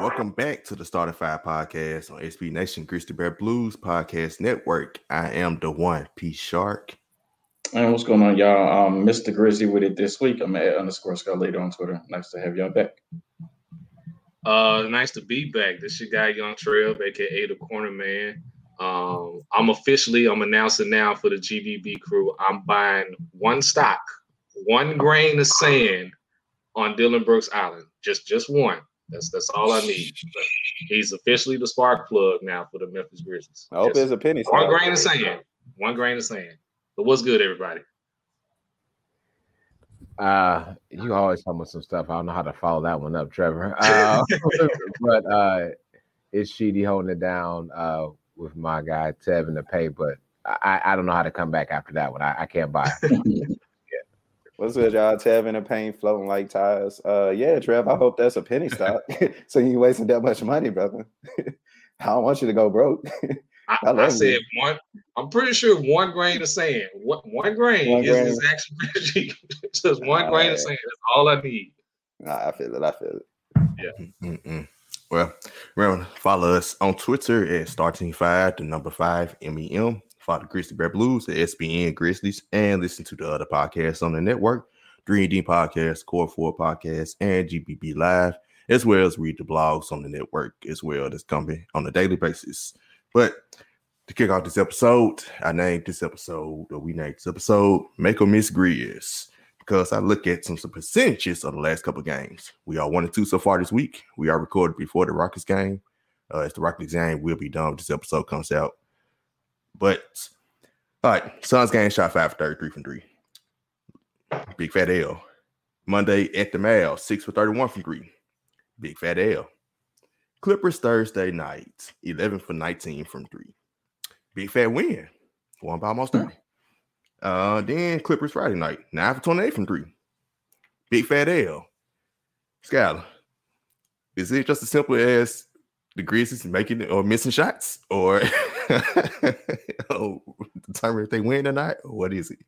Welcome back to the Startify Podcast on SB Nation, Grizzly Bear Blues Podcast Network. I am the one, P Shark. And what's going on, y'all? Mr. Grizzly with it this week. I'm at @_Scarlett on Twitter. Nice to have y'all back. Nice to be back. This your guy, Young Trail, aka the Corner Man. I'm announcing now for the GBB crew, I'm buying one stock, one grain of sand on Dylan Brooks Island. Just one. That's all I need. But he's officially the spark plug now for the Memphis Grizzlies. I hope just there's a penny. One grain of sand. But what's good, everybody? You always come with some stuff. I don't know how to follow that one up, Trevor. But it's Sheedy holding it down with my guy Tevin to pay. But I don't know how to come back after that one. I can't buy it. What's good, y'all? Tevin and Payne floating like tires. Yeah, Trev, I hope that's a penny stock. So you ain't wasting that much money, brother. I don't want you to go broke. I said one. I'm pretty sure one grain of sand. One grain is actually just one grain of sand. That's all I need. Nah, I feel it. Yeah. Mm-mm. Well, remember, follow us on Twitter at Starting5, the number 5 MEM. Follow the Grizzly Bear Blues, the SBN Grizzlies, and listen to the other podcasts on the network, 3D Podcast, Core 4 Podcast, and GBB Live, as well as read the blogs on the network as well that's coming on a daily basis. But to kick off this episode, we named this episode Make or Miss Grizz, because I look at some percentages of the last couple of games. We are 1-2 so far this week. We are recorded before the Rockets game. As the Rockets game will be done when this episode comes out. But, all right, Suns game shot 5-33 from three. Big fat L. Monday at the Mavs, 6-for-31 from three. Big fat L. Clippers Thursday night, 11-for-19 from three. Big fat win, won by almost 30. Then Clippers Friday night, 9-for-28 from three. Big fat L. Skyler, is it just as simple as the Grizzlies making or missing shots? Or... determine if they win or not? What is it?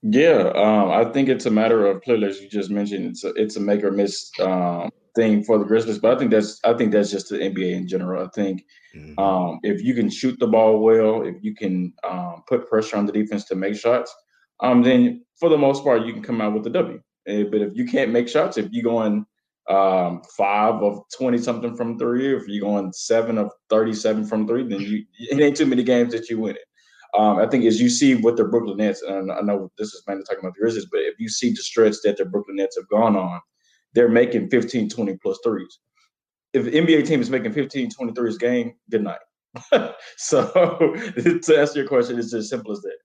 Yeah, I think it's a matter of, clearly, as you just mentioned, it's a make or miss thing for the Grizzlies. But I think that's just the NBA in general. I think if you can shoot the ball well, if you can put pressure on the defense to make shots, then for the most part you can come out with a W. But if you can't make shots, if you're going 5-of-20 something from three, if you're going 7-of-37 from three, then it ain't too many games that you win it. I think as you see with the Brooklyn Nets, and I know this is mainly talking about the Grizzlies, but if you see the stretch that the Brooklyn Nets have gone on, they're making 15, 20 plus threes. If the NBA team is making 15, 20 threes a game, good night. So to answer your question, it's as simple as that.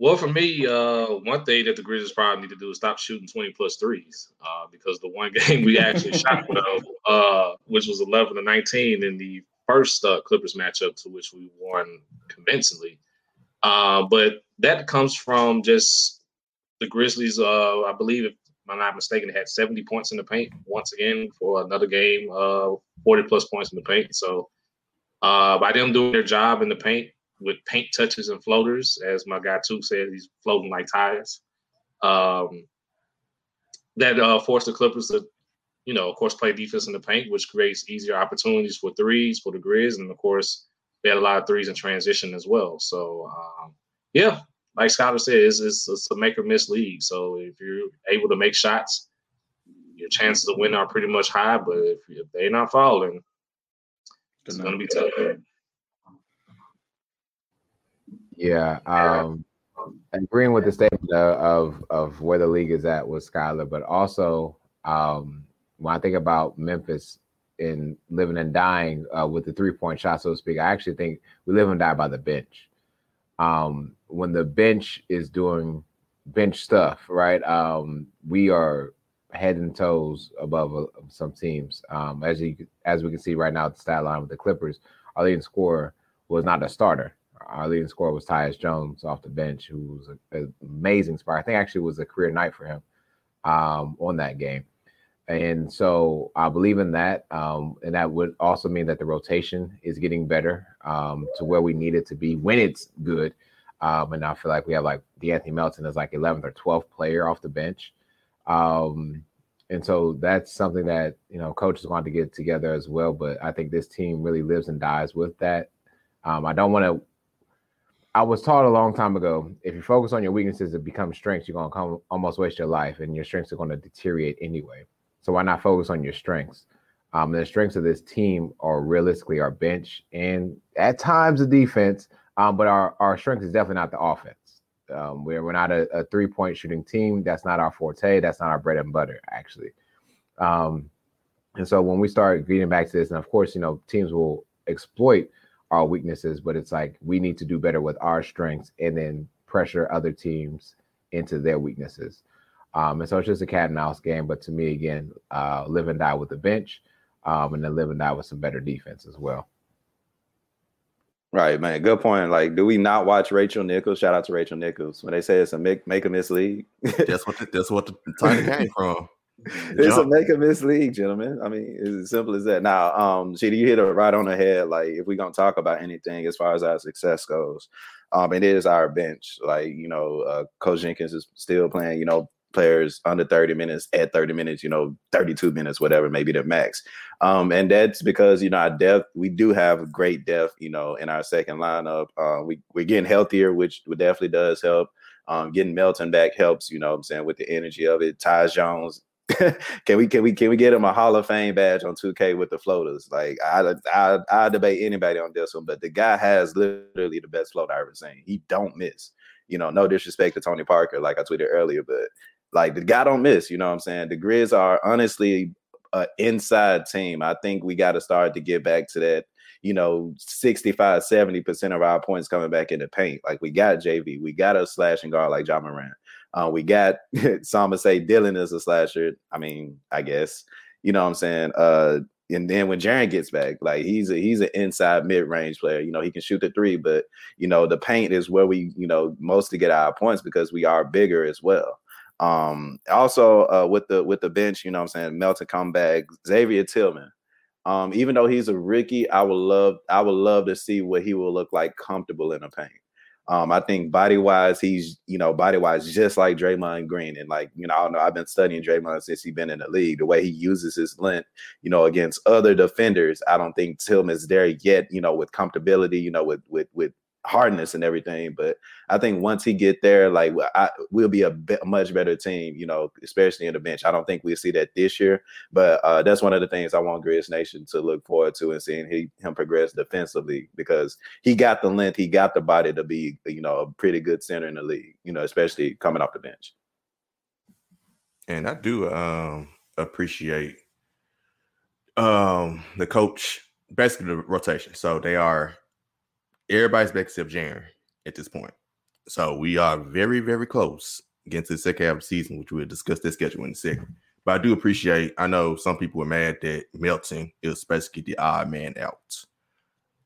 Well, for me, one thing that the Grizzlies probably need to do is stop shooting 20-plus threes because the one game we actually shot well, which was 11-19 in the first Clippers matchup, to which we won convincingly. But that comes from just the Grizzlies, I believe, if I'm not mistaken, had 70 points in the paint once again for another game, 40-plus points in the paint. So by them doing their job in the paint, with paint touches and floaters, as my guy Took said, he's floating like tires. That forced the Clippers to, of course, play defense in the paint, which creates easier opportunities for threes for the Grizz, and of course, they had a lot of threes in transition as well. So, yeah, like Skyler said, it's a make or miss league. So if you're able to make shots, your chances of winning are pretty much high. But if they're not falling, it's going to be tough. Yeah, agreeing with the statement of where the league is at with Skyler, but also when I think about Memphis in living and dying with the three-point shot, so to speak, I actually think we live and die by the bench. When the bench is doing bench stuff, right, we are head and toes above some teams. As we can see right now at the stat line with the Clippers, our leading scorer was not a starter. Our leading scorer was Tyus Jones off the bench, who was an amazing spark. I think actually was a career night for him on that game. And so I believe in that. And that would also mean that the rotation is getting better to where we need it to be when it's good. And I feel like we have like the Anthony Melton is like 11th or 12th player off the bench. And so that's something that, you know, coaches want to get together as well. But I think this team really lives and dies with that. I was taught a long time ago, if you focus on your weaknesses and become strengths, you're going to almost waste your life, and your strengths are going to deteriorate anyway. So why not focus on your strengths? The strengths of this team are realistically our bench and at times the defense, but our strength is definitely not the offense. We're not a three-point shooting team. That's not our forte. That's not our bread and butter, actually. And so when we start getting back to this, and of course, you know, teams will exploit our weaknesses, but it's like we need to do better with our strengths and then pressure other teams into their weaknesses. And so it's just a cat and mouse game. But to me, again, live and die with the bench, and then live and die with some better defense as well. Right, man. Good point. Like, do we not watch Rachel Nichols? Shout out to Rachel Nichols. When they say it's a make or miss league. that's what the title came from. It's a make or miss league, gentlemen. I mean, it's as simple as that. Now, Chidi, you hit it right on the head. Like, if we're going to talk about anything as far as our success goes, it is our bench. Like, you know, Coach Jenkins is still playing, you know, players under 30 minutes, at 30 minutes, you know, 32 minutes, whatever, maybe the max. And that's because, you know, our depth, we do have great depth, you know, in our second lineup. We're getting healthier, which definitely does help. Getting Melton back helps, you know what I'm saying, with the energy of it. Tyus Jones, can we get him a Hall of Fame badge on 2K with the floaters? Like, I debate anybody on this one, but the guy has literally the best float I've ever seen. He don't miss. You know, no disrespect to Tony Parker, like I tweeted earlier, but like, the guy don't miss, you know what I'm saying? The Grizz are honestly an inside team. I think we got to start to get back to that, you know, 65, 70% of our points coming back in the paint. Like, we got JV. We got a slashing guard like Ja Morant. We got, some would say Dylan is a slasher. I mean, I guess, you know what I'm saying? And then when Jaren gets back, like, he's an inside mid-range player. You know, he can shoot the three, but, you know, the paint is where we, you know, mostly get our points because we are bigger as well. Also, with the bench, you know what I'm saying, Melton come back, Xavier Tillman. Even though he's a rookie, I would love to see what he will look like comfortable in the paint. I think body-wise, he's, you know, just like Draymond Green. And, like, you know, I don't know, I've been studying Draymond since he's been in the league. The way he uses his length, you know, against other defenders, I don't think Tillman's there yet, you know, with comfortability, you know, with hardness and everything. But I think once he get there, like, we'll be a much better team, you know, especially in the bench. I don't think we'll see that this year, but that's one of the things I want Grizz Nation to look forward to and seeing him progress defensively, because he got the length, he got the body to be, you know, a pretty good center in the league, you know, especially coming off the bench. And I do appreciate the coach, basically the rotation. So they are everybody's back except Jaren at this point. So we are very, very close against the second half of the season, which we'll discuss that schedule in a second. But I do appreciate, I know some people were mad that Melton is basically the odd man out.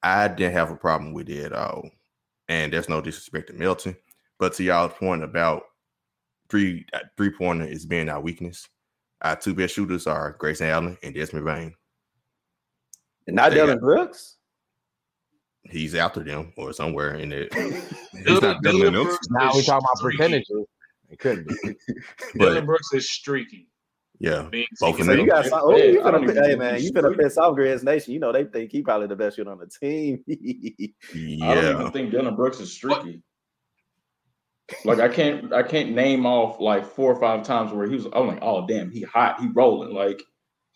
I didn't have a problem with it at all. And there's no disrespect to Melton. But to y'all's point about three-pointer is being our weakness, our two best shooters are Grayson Allen and Desmond Vane. And not Dylan Brooks? He's after them or somewhere in it. He's not Dylan Brooks. Now we talking about percentages. It couldn't be. Dylan Brooks is streaky. Yeah. Both of them. Hey, man, you finna piss off Grizz Nation. You know, they think he probably the best shooter on the team. Yeah. I don't even think Dylan Brooks is streaky. Like, I can't name off like 4 or 5 times where he was, I'm like, oh, damn, he hot, he rolling. Like,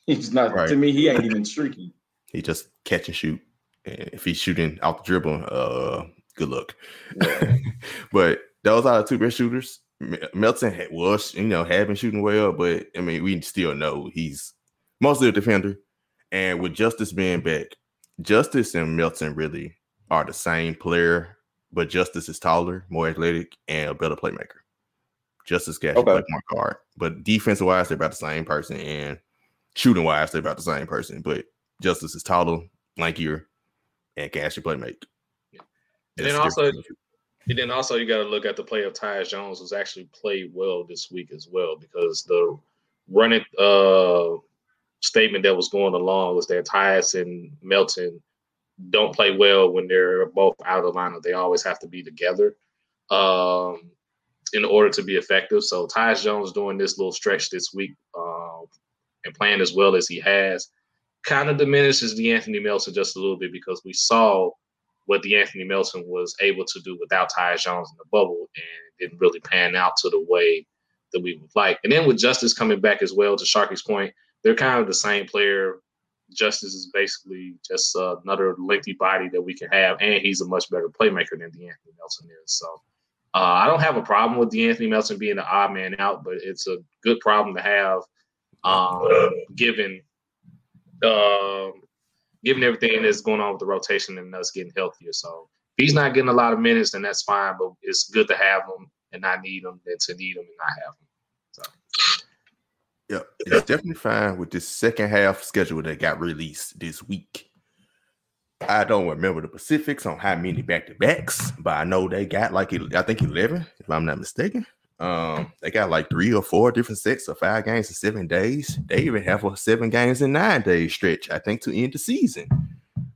he's not, right. To me, he ain't even streaky. He just catch and shoot. And if he's shooting out the dribble, good luck. Yeah. But those are the two best shooters. Melton had been shooting well, but I mean, we still know he's mostly a defender. And with Justice being back, Justice and Melton really are the same player, but Justice is taller, more athletic, and a better playmaker. Justice can play more guard, but defensive-wise, they're about the same person, and shooting-wise, they're about the same person. But Justice is taller, lankier, and can actually play make. Yeah. And then also you got to look at the play of Tyus Jones, who's actually played well this week as well, because the running statement that was going along was that Tyus and Melton don't play well when they're both out of the lineup. They always have to be together in order to be effective. So Tyus Jones doing this little stretch this week and playing as well as he has kind of diminishes DeAnthony Melton just a little bit, because we saw what DeAnthony Melton was able to do without Tyus Jones in the bubble, and it didn't really pan out to the way that we would like. And then with Justice coming back as well, to Sharky's point, they're kind of the same player. Justice is basically just another lengthy body that we can have, and he's a much better playmaker than DeAnthony Melton is. So I don't have a problem with DeAnthony Melton being the odd man out, but it's a good problem to have given everything that's going on with the rotation and us getting healthier. So if he's not getting a lot of minutes, then that's fine, but it's good to have him and not need him than to need him and not have him. So. Yeah, it's definitely fine with this second half schedule that got released this week. I don't remember the specifics on how many back-to-backs, but I know they got like, I think 11, if I'm not mistaken. They got like 3 or 4 different sets of 5 games in 7 days. They even have a 7 games in 9 day stretch, I think, to end the season.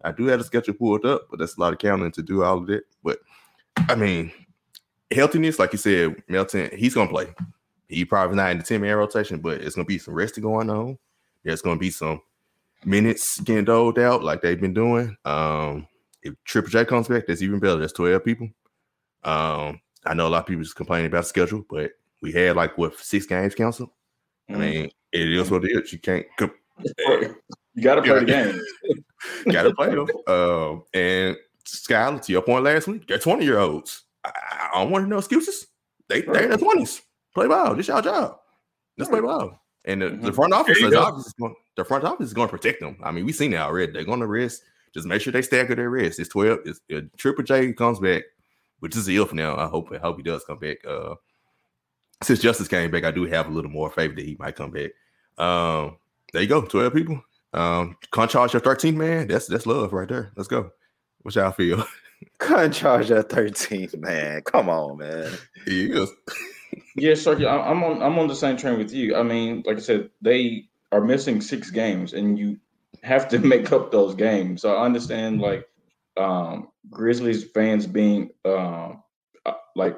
I do have the schedule pulled up, but that's a lot of counting to do all of it. But I mean, healthiness, like you said, Melton, he's gonna play. He probably not in the 10-man rotation, but it's gonna be some resting going on. There's gonna be some minutes getting doled out like they've been doing. If Triple J comes back, that's even better. That's 12 people. I know a lot of people just complaining about the schedule, but we had like what 6 games canceled. I mean, it is what it is. You can't. You gotta play the game. Gotta play them. And Skylar, to your point last week, they're 20-year-olds. I don't want to know excuses. They're in their 20s. Play ball. This y'all job. Let's play ball. And the front office is going to protect them. I mean, we've seen it already. They're going to rest. Just make sure they stagger their rest. It's 12. Triple J comes back, which is ill for now. I hope he does come back. Since Justice came back, I do have a little more faith that he might come back. There you go. 12 people. Concharge your 13, man. That's love right there. Let's go. What y'all feel? Concharge your 13, man. Come on, man. He is. Yeah, Sharky, I'm on the same train with you. I mean, like I said, they are missing 6 games, and you have to make up those games. So I understand, like, Grizzlies fans being like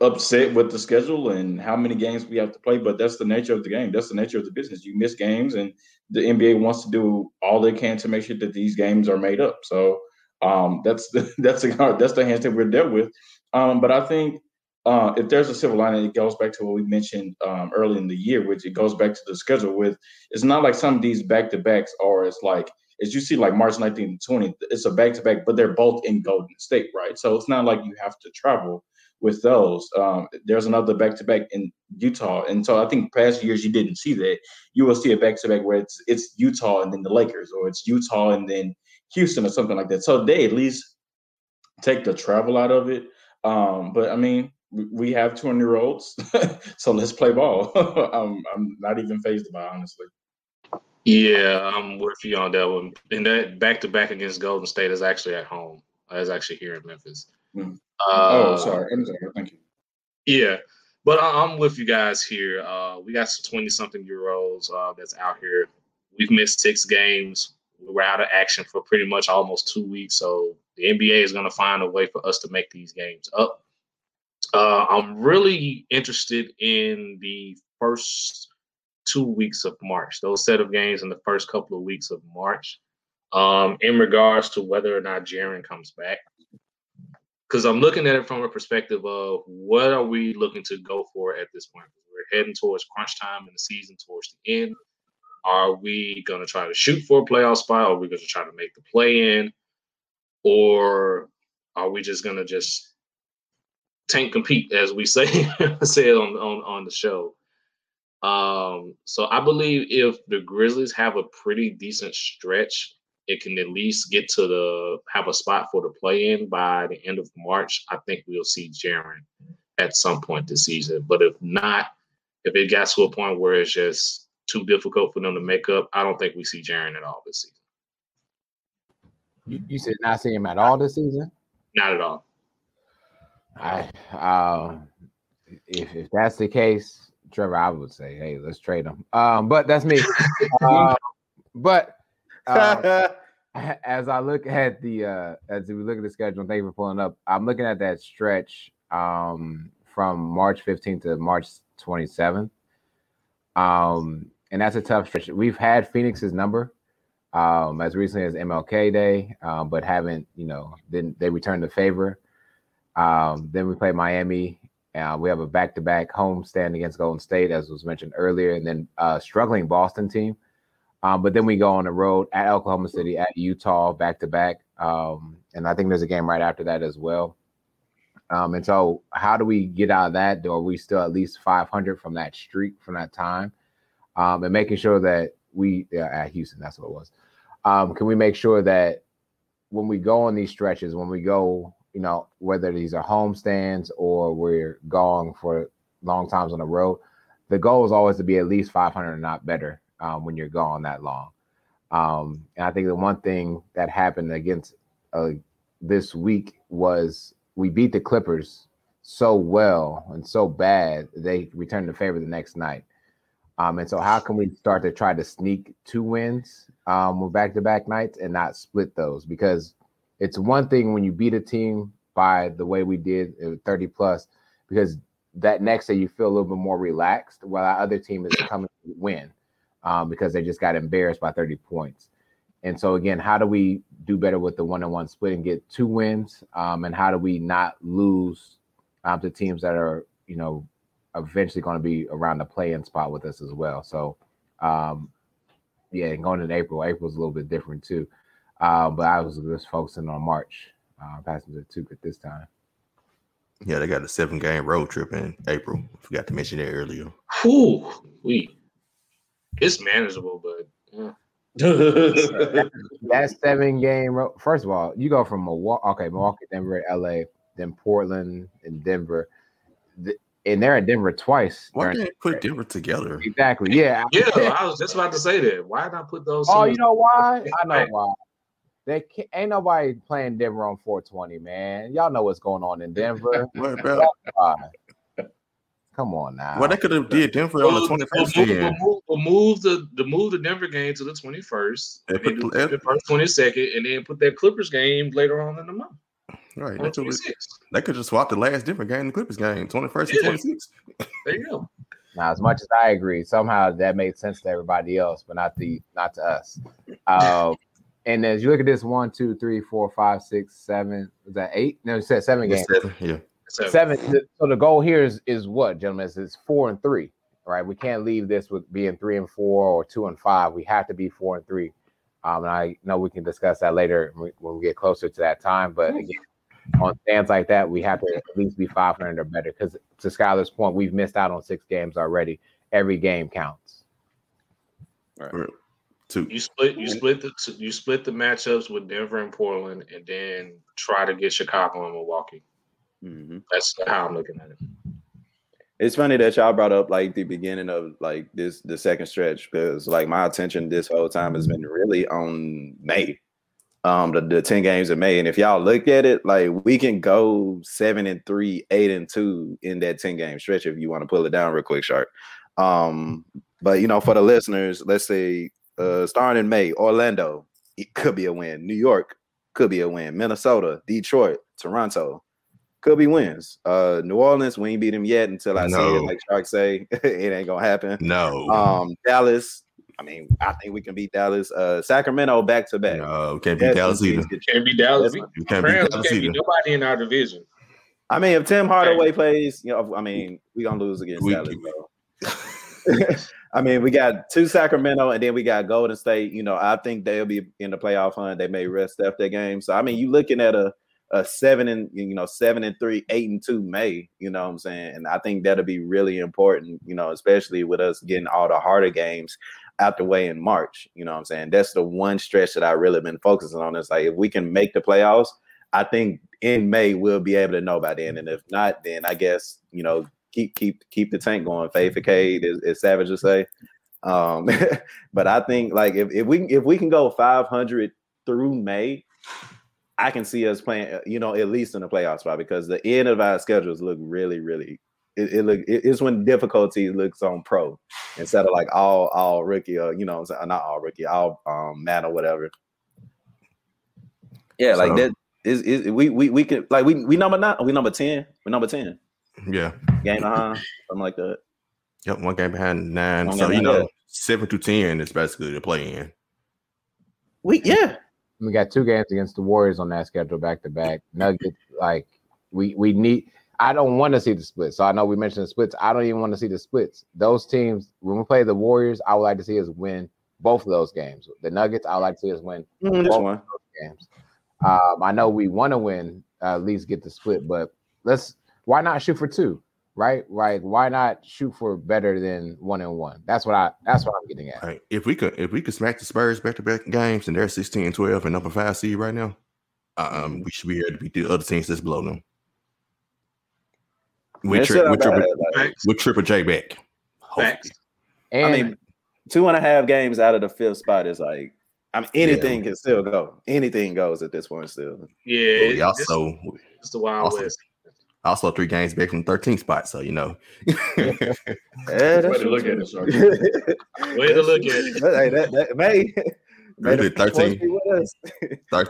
upset with the schedule and how many games we have to play, but that's the nature of the game. That's the nature of the business. You miss games, and the NBA wants to do all they can to make sure that these games are made up. So that's the handstand we're dealt with. But I think. If there's a silver lining, it goes back to what we mentioned early in the year, which it goes back to the schedule with. It's not like some of these back-to-backs are as like, as you see, like March 19th and 20th, it's a back-to-back, but they're both in Golden State, right? So it's not like you have to travel with those. There's another back-to-back in Utah. And so I think past years you didn't see that. You will see a back-to-back where it's Utah and then the Lakers, or it's Utah and then Houston or something like that. So they at least take the travel out of it. But I mean, we have 20-year-olds, so let's play ball. I'm not even phased by, honestly. Yeah, I'm with you on that one. And that back-to-back against Golden State is actually at home. It's actually here in Memphis. I'm sorry. Thank you. Yeah, but I'm with you guys here. We got some 20-something-year-olds that's out here. We've missed 6 games. We're out of action for pretty much almost 2 weeks, so the NBA is going to find a way for us to make these games up. I'm really interested in the first 2 weeks of March, those set of games in the first couple of weeks of March, in regards to whether or not Jaren comes back. Because I'm looking at it from a perspective of what are we looking to go for at this point? We're heading towards crunch time in the season, towards the end. Are we going to try to shoot for a playoff spot? Are we going to try to make the play-in? Or are we just going to just tank compete, as we say said on the show. So I believe if the Grizzlies have a pretty decent stretch, it can at least get to have a spot for the play-in by the end of March. I think we'll see Jaren at some point this season. But if not, if it got to a point where it's just too difficult for them to make up, I don't think we see Jaren at all this season. You said not see him at all this season? Not at all. If that's the case, Trevor, I would say, hey, let's trade him. But that's me. As I look at the schedule, and thank you for pulling up, I'm looking at that stretch from March 15th to March 27th. And that's a tough stretch. We've had Phoenix's number as recently as MLK Day, but haven't, then they returned the favor. Then we play Miami. We have a back-to-back home stand against Golden State, as was mentioned earlier, and then struggling Boston team. But then we go on the road at Oklahoma City, at Utah, back-to-back. And I think there's a game right after that as well. And so how do we get out of that? Or are we still at least 500 from that streak, from that time? And making sure that we at Houston, that's what it was. Can we make sure that when we go on these stretches, when we go, whether these are home stands or we're gone for long times on the road, the goal is always to be at least 500 and not better when you're gone that long. And I think the one thing that happened against this week was we beat the Clippers so well and so bad, they returned the favor the next night. And so how can we start to try to sneak two wins with back-to-back nights and not split those? Because it's one thing when you beat a team by the way we did, 30-plus, because that next day you feel a little bit more relaxed while our other team is coming to win because they just got embarrassed by 30 points. And so, again, how do we do better with the one-on-one split and get two wins? And how do we not lose to teams that are, eventually going to be around the play-in spot with us as well? So, and going into April's a little bit different too. But I was just focusing on March, passing to two at this time. Yeah, they got a 7-game road trip in April. Forgot to mention that earlier. It's manageable, but yeah. That 7-game road. First of all, you go from Milwaukee, Denver, LA, then Portland and Denver. And they're in Denver twice. Why did they put Denver together? Exactly. Yeah. I was just about to say that. Why not put those? Oh, you know why? I know why. They ain't nobody playing Denver on 420, man. Y'all know what's going on in Denver. Come on now. Well, they could have did Denver on the 21st. We'll move the Denver game to the 21st, the first 22nd, and then put that Clippers game later on in the month. Right. They could just swap the last Denver game and the Clippers game, 21st and 26th. There you go. Now, as much as I agree, somehow that made sense to everybody else, but not to us. And as you look at this 1, 2, 3, 4, 5, 6, 7, was that 8? No, you said 7 games. 7, yeah. 7. So the goal here is what, gentlemen? It's 4-3, right? We can't leave this with being 3-4 or 2-5. We have to be 4-3. And I know we can discuss that later when we get closer to that time. But again, on stands like that, we have to at least be 500 or better. Because to Skyler's point, we've missed out on 6 games already. Every game counts. All right. You split the matchups with Denver and Portland, and then try to get Chicago and Milwaukee. Mm-hmm. That's how I'm looking at it. It's funny that y'all brought up the beginning of the second stretch, because my attention this whole time has been really on May, the 10 games in May. And if y'all look at it, we can go 7-3, 8-2 in that 10-game stretch if you want to pull it down real quick, Shark. But for the listeners, let's say starting in May, Orlando, it could be a win. New York could be a win. Minnesota, Detroit, Toronto. Could be wins. New Orleans, we ain't beat them yet until see it. Like Shark say, it ain't gonna happen. No. Dallas. I think we can beat Dallas. Sacramento back to back. No, can't beat Dallas either. Can't beat Dallas. Can't beat nobody in our division. If Tim Hardaway plays, we gonna lose against Dallas. We got 2 Sacramento, and then we got Golden State. I think they'll be in the playoff hunt. They may rest after their game. So you looking at a 7-3, 8-2 May, what I'm saying? And I think that'll be really important, especially with us getting all the harder games out the way in March, what I'm saying? That's the one stretch that I really been focusing on. It's if we can make the playoffs, I think in May we'll be able to know by then. And if not, then I guess, keep the tank going. Fade for Cade, as Savage would say. But I think if we can go 500 through May, I can see us playing, at least in the playoff spot, because the end of our schedules look really, really. It's when difficulty looks on pro instead of all rookie or not all rookie, all man or whatever. Yeah, so, that is we can we number 10. Yeah, game behind something like that. Yep, 1 game behind 9. 7 through 10 is basically the play in. We got 2 games against the Warriors on that schedule back to back. Nuggets, like we need. I don't want to see the splits. So I know we mentioned the splits. I don't even want to see the splits. Those teams, when we play the Warriors, I would like to see us win both of those games. The Nuggets, I would like to see us win both of those games. I know we want to win, at least get the split, but why not shoot for 2, right? Like, why not shoot for better than 1-1? That's what I'm getting at. Right. If we could smack the Spurs back to back games, and they're 16-12 and number 5 seed right now, we should be able to beat the other teams that's below them. With Triple J back. Facts. And I mean, 2.5 games out of the 5th spot is like, I mean, anything can still go. Anything goes at this point still. Yeah. But also, it's the Wild West. Also 3 games back from the 13th spot, so you know. Way to look at it. Way to look at it. Hey, that may really 13 through 5.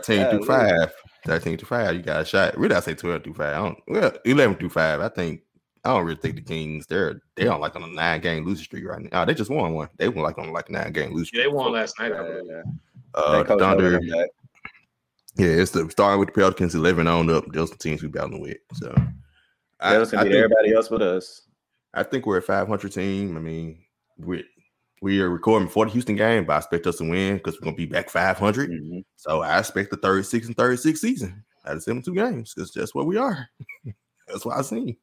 13 through 5, you got a shot. Really, I say 12 through 5. 11 through 5. I don't really think the Kings. They don't like on a 9-game losing streak right now. They just won one. They won like on like 9-game losing streak. Yeah, they won last night. The Thunder. Yeah, it's starting with the Pelicans 11 on up. Those are the teams we battling with. So that's gonna be everybody else but us. I think we're a 500 team. I mean, we are recording before the Houston game, but I expect us to win because we're going to be back 500. Mm-hmm. So I expect the 36 and 36 season out of 72 games because that's what we are. That's what I seen.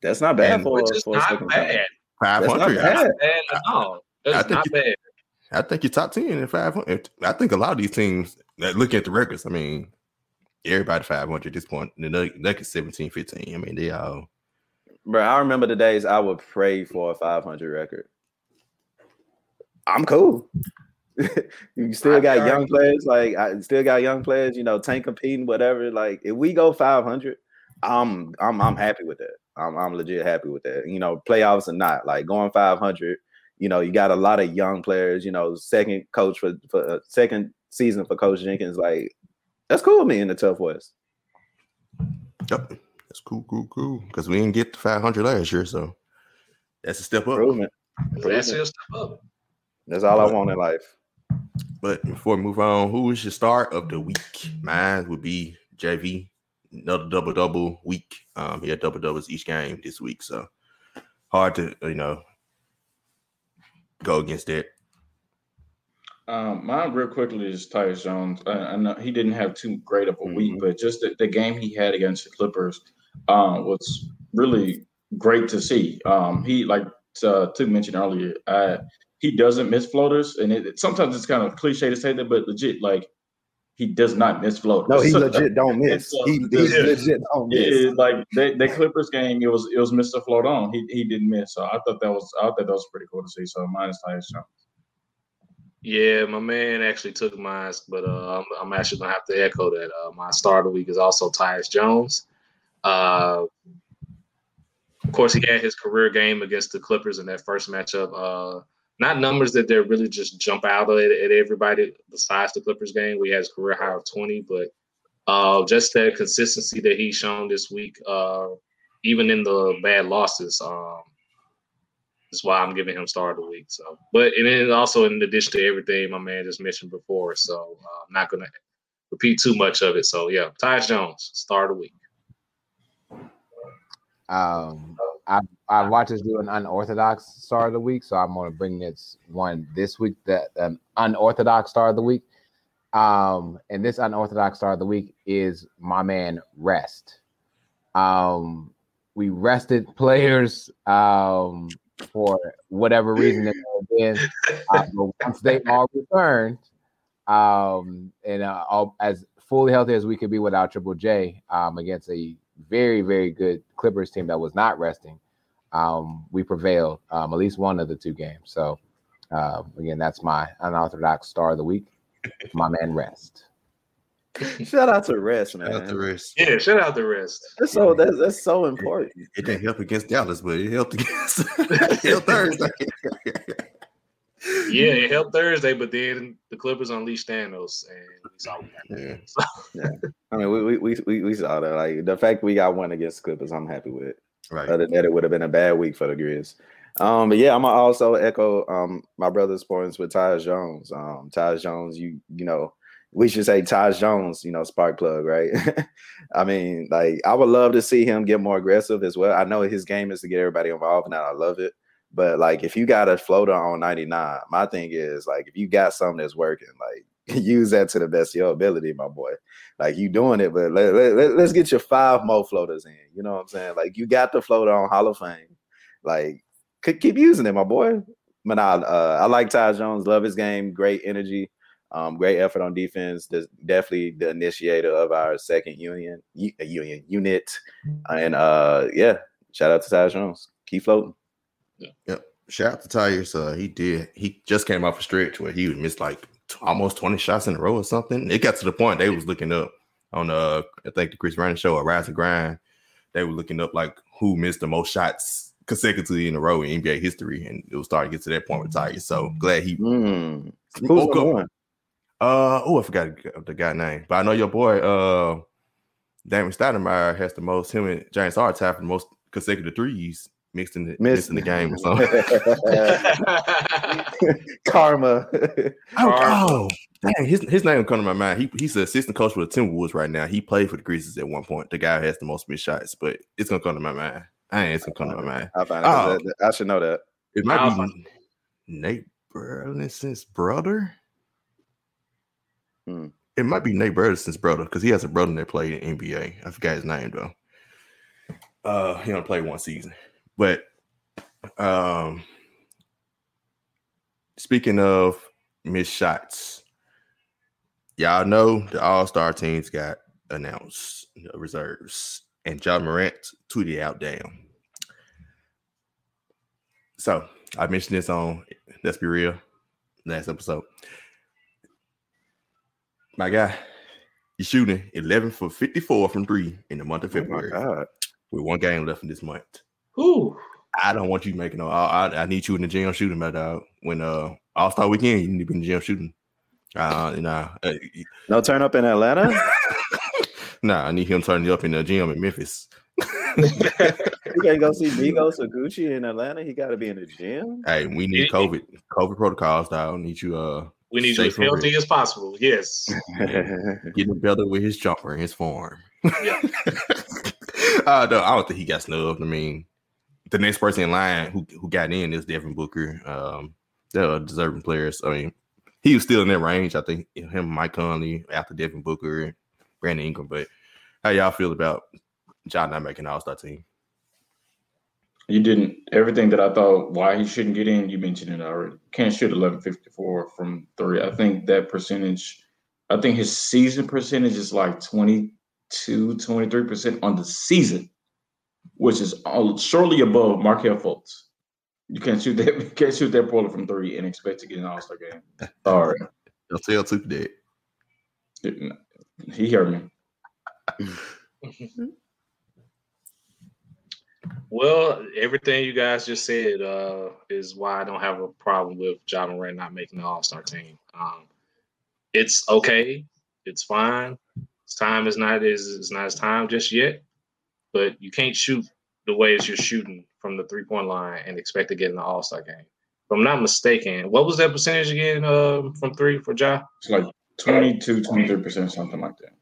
That's not bad. It's not bad. 500. That's not bad at all. That's not bad. I think you're top 10 and 500. I think a lot of these teams that look at the records, I mean, everybody 500 at this point. The Nuggets 17, 15. I mean, they all. Bro, I remember the days I would pray for a 500 record. I'm cool. You still got young players. Like, I still got young players, you know, Tank competing, whatever. Like, if we go 500, I'm happy with that. I'm legit happy with that. You know, playoffs or not, like going 500, you know, you got a lot of young players, you know, second season for Coach Jenkins. Like, that's cool with me in the Tough West. Yep. That's cool. Because we didn't get to 500 last year. So that's a step up. Improvement. That's a step up. That's all I want in life. But before we move on, who is your star of the week? Mine would be JV. Another double-double week. He had double-doubles each game this week. So hard to, you know, go against that. Mine real quickly is Tyus Jones. I know he didn't have too great of a week, but just the game he had against the Clippers was really great to see. He, like Tuk mentioned earlier, he doesn't miss floaters, and sometimes it's kind of cliche to say that, but legit, like, he does not miss floaters. No, he legit don't miss. He legit don't miss. Yeah, like the Clippers game, it was Mr. Float on. He didn't miss. So I thought that was pretty cool to see. So mine is Tyus Jones. Yeah, my man actually took mine, but I'm actually gonna have to echo that. My star of the week is also Tyus Jones. Of course, he had his career game against the Clippers in that first matchup. Not numbers that they really just jump out at everybody besides the Clippers game. We had his career high of 20, but just that consistency that he's shown this week, even in the bad losses, that's why I'm giving him star of the week. So, but and then also in addition to everything my man just mentioned before, so I'm not going to repeat too much of it. So yeah, Tyus Jones, star of the week. I watched us do an unorthodox star of the week, so I'm going to bring this week, that an unorthodox star of the week. And this unorthodox star of the week is my man Rest. We rested players for whatever reason that they were in. But once they all returned, as fully healthy as we could be without Triple J against a very, very good Clippers team that was not resting, we prevailed at least one of the 2 games. So, again, that's my unorthodox star of the week. My man, Rest. Shout out to Rest, man. Shout out to Rest. Yeah, shout out to Rest. That's so important. It didn't help against Dallas, but it helped against Thursday. Yeah, it helped Thursday, but then the Clippers unleashed Thanos, and we saw what happened. Yeah. Yeah. I mean, we saw that. Like, the fact we got one against Clippers, I'm happy with it. Right. Other than that, it would have been a bad week for the Grizz. But yeah, I'm gonna also echo my brother's points with Tyus Jones. Tyus Jones, you know, we should say Tyus Jones, you know, spark plug, right? I mean, like, I would love to see him get more aggressive as well. I know his game is to get everybody involved, and I love it. But like, if you got a floater on 99, my thing is like, if you got something that's working, like, use that to the best of your ability, my boy. Like, you doing it, but let's get your 5 more floaters in. You know what I'm saying? Like, you got the floater on Hall of Fame. Like, keep using it, my boy. But I like Ty Jones. Love his game. Great energy. Great effort on defense. Definitely the initiator of our second unit. And yeah, shout out to Ty Jones. Keep floating. Yeah. Yep. Shout out to Tyus. He just came off a stretch where he would miss like almost 20 shots in a row or something. It got to the point they was looking up on I think the Chris Brandon show or Rise and Grind. They were looking up like who missed the most shots consecutively in a row in NBA history, and it was starting to get to that point with Tyus. So glad he woke up. I forgot the guy's name, but I know your boy Damon Stoudemire has the most. Him and James Harden have the most consecutive threes. Mixing the game or something. Karma. Oh, dang. His name come to my mind. He's the assistant coach for the Timberwolves right now. He played for the Grizzlies at one point. The guy who has the most missed shots, but it's gonna come to my mind. I should know that. It might be Nate Burleson's brother. It might be Nate Burleson's brother because he has a brother that played in NBA. I forgot his name though. He only played one season. But speaking of missed shots, y'all know the All-Star teams got announced, reserves, and Ja Morant tweeted out, damn. So I mentioned this on Let's Be Real last episode. My guy, he's shooting 11 for 54 from 3 in the month of February. Oh my God. With one game left in this month. Ooh. I don't want you making no. I need you in the gym shooting, my dog. When All-Star weekend, you need to be in the gym shooting. No turn up in Atlanta? Nah, I need him turning up in the gym in Memphis. You can't go see Migos or Gucci in Atlanta. He got to be in the gym. Hey, we need COVID protocols, dog. We need you as healthy as possible. Yes. Getting better with his jumper and his form. Yeah. No, I don't think he got snubbed. I mean, the next person in line who got in is Devin Booker. They're deserving players. I mean, he was still in that range. I think him, Mike Conley, after Devin Booker, and Brandon Ingram. But how y'all feel about John not making an All-Star team? You didn't. Everything that I thought why he shouldn't get in, you mentioned it already. Can't shoot 11.54 from 3. I think that percentage, I think his season percentage is like 23% on the season, which is surely above Markelle Fultz. You can't shoot that. You can't shoot that poorly from 3 and expect to get an All-Star game. Sorry, I'll tell you that. He heard me. Well, everything you guys just said is why I don't have a problem with Ja Morant not making the All-Star team. It's okay. It's fine. His time is not his time just yet. But you can't shoot the ways you're shooting from the three-point line and expect to get in the All-Star game. If I'm not mistaken, what was that percentage again from 3 for Ja? It's like 22, 23%, something like that.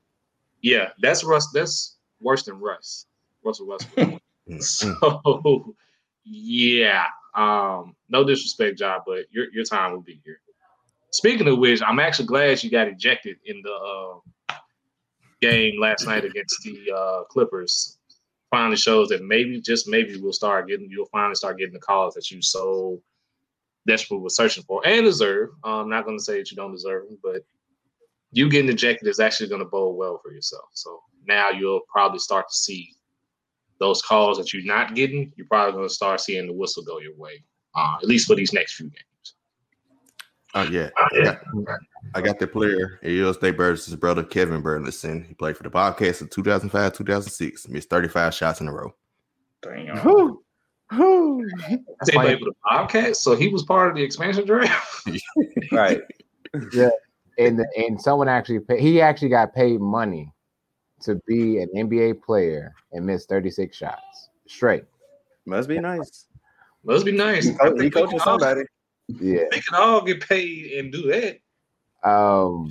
Yeah, that's Russ. That's worse than Russell Westbrook. So, yeah, no disrespect, Ja, but your time will be here. Speaking of which, I'm actually glad you got ejected in the game last night against the Clippers. Finally shows that maybe, just maybe, you'll finally start getting the calls that you so desperately were searching for and deserve. I'm not going to say that you don't deserve them, but you getting ejected is actually going to bode well for yourself. So now you'll probably start to see those calls that you're not getting. You're probably going to start seeing the whistle go your way, at least for these next few games. I got the player. It is Nate Burleson's brother, Kevin Burleson. He played for the Bobcats in 2005-2006. Missed 35 shots in a row. Damn. He played for the Bobcats, so he was part of the expansion draft. Right. Yeah. And someone actually paid. He actually got paid money to be an NBA player and missed 36 shots straight. Must be nice. Let's be nice. He coaches somebody. Yeah, they can all get paid and do that. How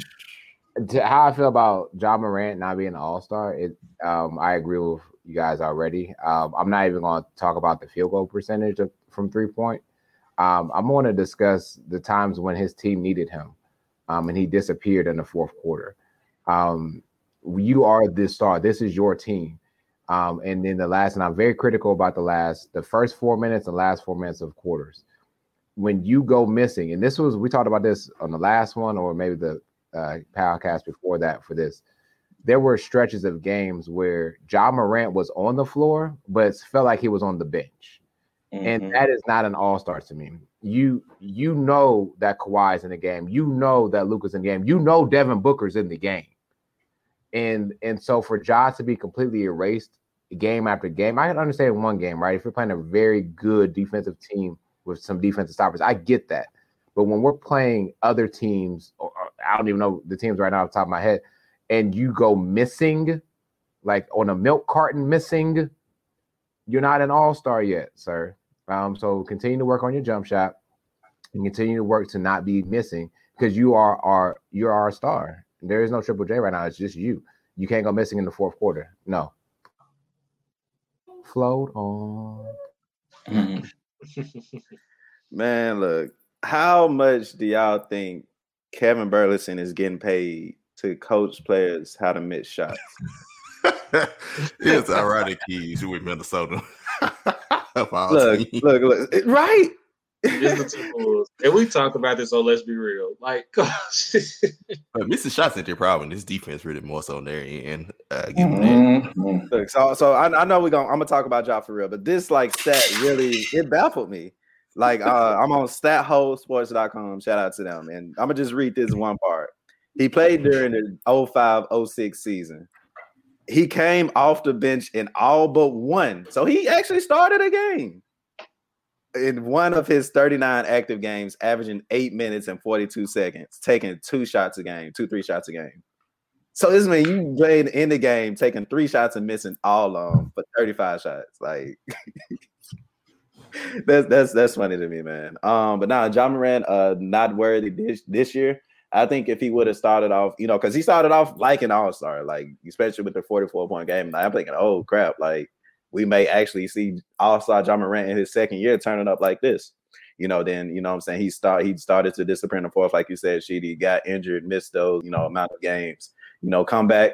I feel about Ja Morant not being an all-star, I agree with you guys already. I'm not even going to talk about the field goal percentage from 3-point. I'm going to discuss the times when his team needed him, and he disappeared in the fourth quarter. You are the star. This is your team. And then and I'm very critical about the first 4 minutes and last 4 minutes of quarters. When you go missing, and we talked about this on the last one or maybe the podcast before that for this, there were stretches of games where Ja Morant was on the floor, but it felt like he was on the bench. Mm-hmm. And that is not an all-star to me. You know that Kawhi's in the game. You know that Luka's in the game. You know Devin Booker's in the game. And so for Ja to be completely erased game after game, I can understand one game, right? If you're playing a very good defensive team with some defensive stoppers, I get that. But when we're playing other teams, or I don't even know the teams right now off the top of my head, and you go missing, like on a milk carton missing, you're not an all-star yet, sir. So continue to work on your jump shot and continue to work to not be missing, because you are our star. There is no Triple J right now. It's just you. You can't go missing in the fourth quarter. No. Float on. Man, look. How much do y'all think Kevin Burleson is getting paid to coach players how to miss shots? It's ironic he's with Minnesota. Look, right? And we talked about this, so let's be real. Like, gosh. Missing shots ain't their problem. This defense really more so on their end. Mm-hmm. Look, so I know I'm going to talk about Ja for real, but this, like, stat really, it baffled me. Like, I'm on StatHeadSports.com. Shout out to them. And I'm going to just read this one part. He played during the 2005-06 season. He came off the bench in all but one. So he actually started a game. In one of his 39 active games, averaging 8 minutes and 42 seconds, taking 3 shots a game. So this means you played in the game, taking 3 shots and missing all of them for 35 shots. Like... That's funny to me, man. But now Ja Morant, not worthy this year. I think if he would have started off, because he started off like an all-star, like especially with the 44-point game. Like, I'm thinking, oh crap, like we may actually see all-star Ja Morant in his second year turning up like this. Then what I'm saying, he started to disappear in the fourth, like you said, Sheedy, got injured, missed those amount of games. Come back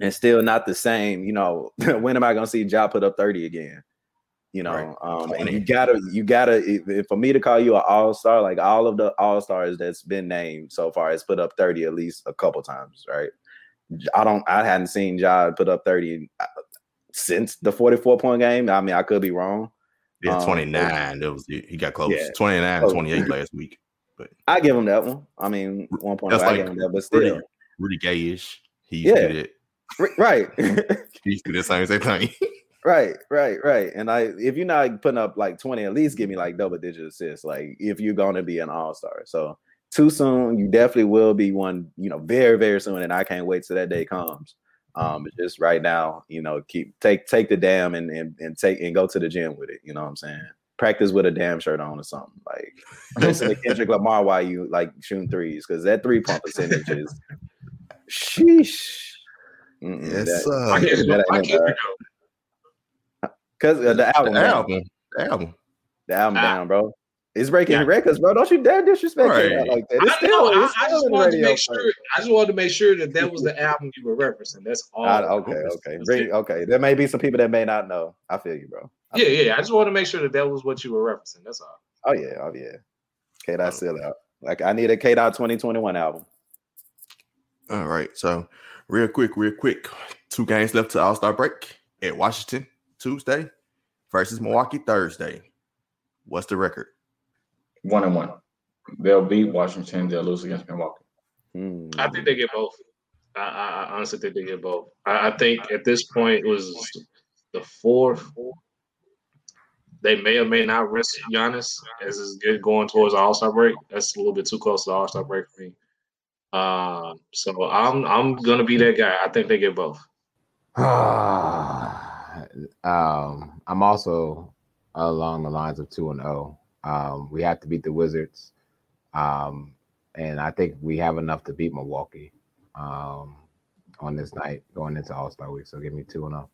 and still not the same. When am I gonna see Ja put up 30 again? Right. And you gotta, for me to call you an all-star, like all of the all-stars that's been named so far has put up 30 at least a couple times, right? I hadn't seen Ja put up 30 since the 44-point game. I mean, I could be wrong. Yeah, 29. It was, he got close. Yeah. 29 and 28 last week. But I give him that one. I mean, 1.5, like, I give him that, but still. Rudy Gay-ish. He did it. Right. He used to do the same thing. Right. And if you're not putting up like 20, at least give me like double-digit assists, like if you're going to be an all-star. So too soon, you definitely will be one, very, very soon, and I can't wait till that day comes. But just right now, take the damn and take and go to the gym with it, you know what I'm saying? Practice with a damn shirt on or something. Like, listen to Kendrick Lamar while you like shooting threes, because that 3-point percentage is sheesh. Cause the album down, bro. It's breaking records, bro. Don't you dare disrespect it like that. I just wanted to make sure that was the album you were referencing. That's all. Okay. There may be some people that may not know. I feel you, bro. I just want to make sure that was what you were referencing. That's all. Oh yeah. K-Dot still out. Like, I need a K-Dot 2021 album. All right. So real quick, 2 games left to All-Star break at Washington. Tuesday versus Milwaukee Thursday. What's the record? 1-1. They'll beat Washington. They'll lose against Milwaukee. I think they get both. I honestly think they get both. I think at this point it was the 4th. They may or may not risk Giannis, as is good going towards the All-Star break. That's a little bit too close to the All-Star break for me. So I'm gonna be that guy. I think they get both. I'm also along the lines of 2-0. We have to beat the Wizards. And I think we have enough to beat Milwaukee on this night going into All-Star Week. So give me 2-0.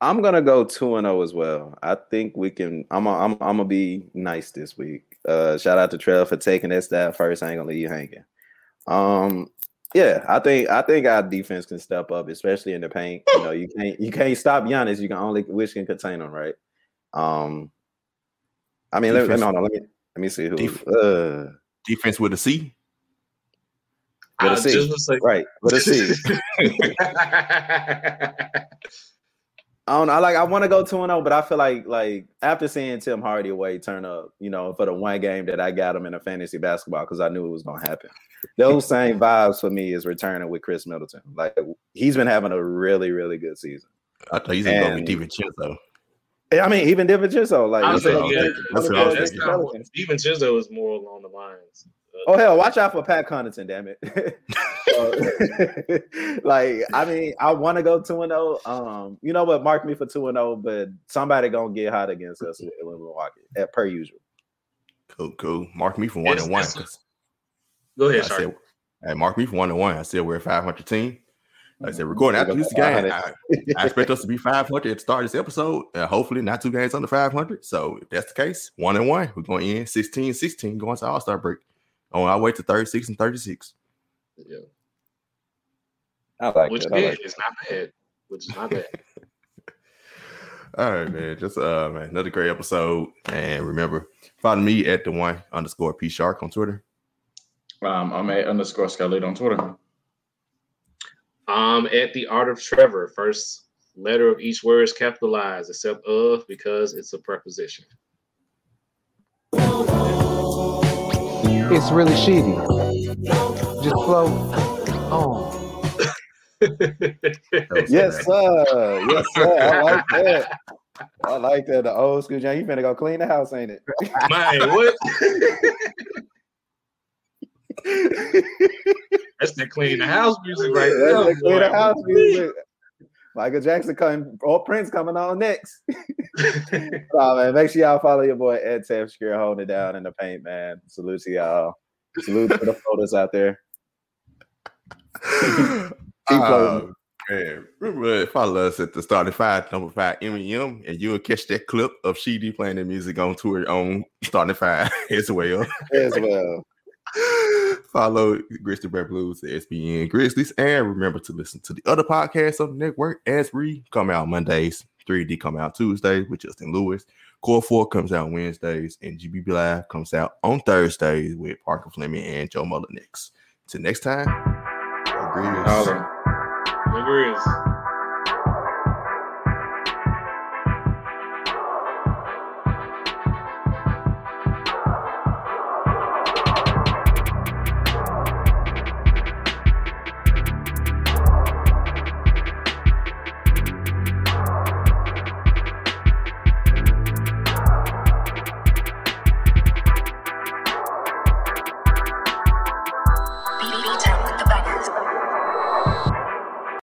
I'm going to go 2-0 as well. I think we can – I'm going to be nice this week. Shout out to Trell for taking that stab first. I ain't going to leave you hanging. Yeah, I think our defense can step up, especially in the paint. You know, you can't stop Giannis. You can only wish can contain him, right? I mean, let me see who. Defense with a C. With a C, right? With a C. I don't know. I want to go 2-0, but I feel like after seeing Tim Hardaway turn up, you know, for the one game that I got him in a fantasy basketball because I knew it was going to happen. Those same vibes for me is returning with Khris Middleton. Like, he's been having a really, really good season. I thought he's going to be DiVincenzo. I mean, even DiVincenzo. Like, DiVincenzo is more along the lines. Oh, hell, watch out for Pat Connaughton, damn it. Like, I mean, I want to go 2-0. You know what? Mark me for 2-0, but somebody going to get hot against us in Milwaukee, per usual. Cool. Mark me for 1-1. Go ahead, Shark. Hey, mark me for 1-1. I said we're a 500 team. Like I said, recording after this game, I expect us to be 500 at the start of this episode. Hopefully not 2 games under 500. So if that's the case, 1-1. We're going to end 16-16 going to All-Star break. On our way to 36-36. Yeah. I like which that. It's not bad. Which is not bad. All right, man. Just man, another great episode. And remember, follow me at @1_pshark on Twitter. I'm at @_Scarlett on Twitter. I'm at @TheArtOfTrevor. First letter of each word is capitalized, except of, because it's a preposition. It's really shitty. Just flow on. Yes, sir. I like that. The old school John, you finna go clean the house, ain't it? Man, what? That's the clean the house music right there. That's the clean the house music. Michael Jackson coming, or Prince coming on next. Oh, man, make sure y'all follow your boy Ed Tef Shakir holding it down in the paint, man. Salute to y'all. Salute to the photos out there. Man, follow us at the Startify #5 MEM, and you'll catch that clip of Sheedy playing the music on tour on Startify as well. Follow Grizzly Bear Blues, the SBN Grizzlies, and remember to listen to the other podcasts of the network. SB come out Mondays, 3D come out Tuesdays with Justin Lewis, Core 4 comes out Wednesdays, and GBB Live comes out on Thursdays with Parker Fleming and Joe Muller next. Till next time, go Grizz.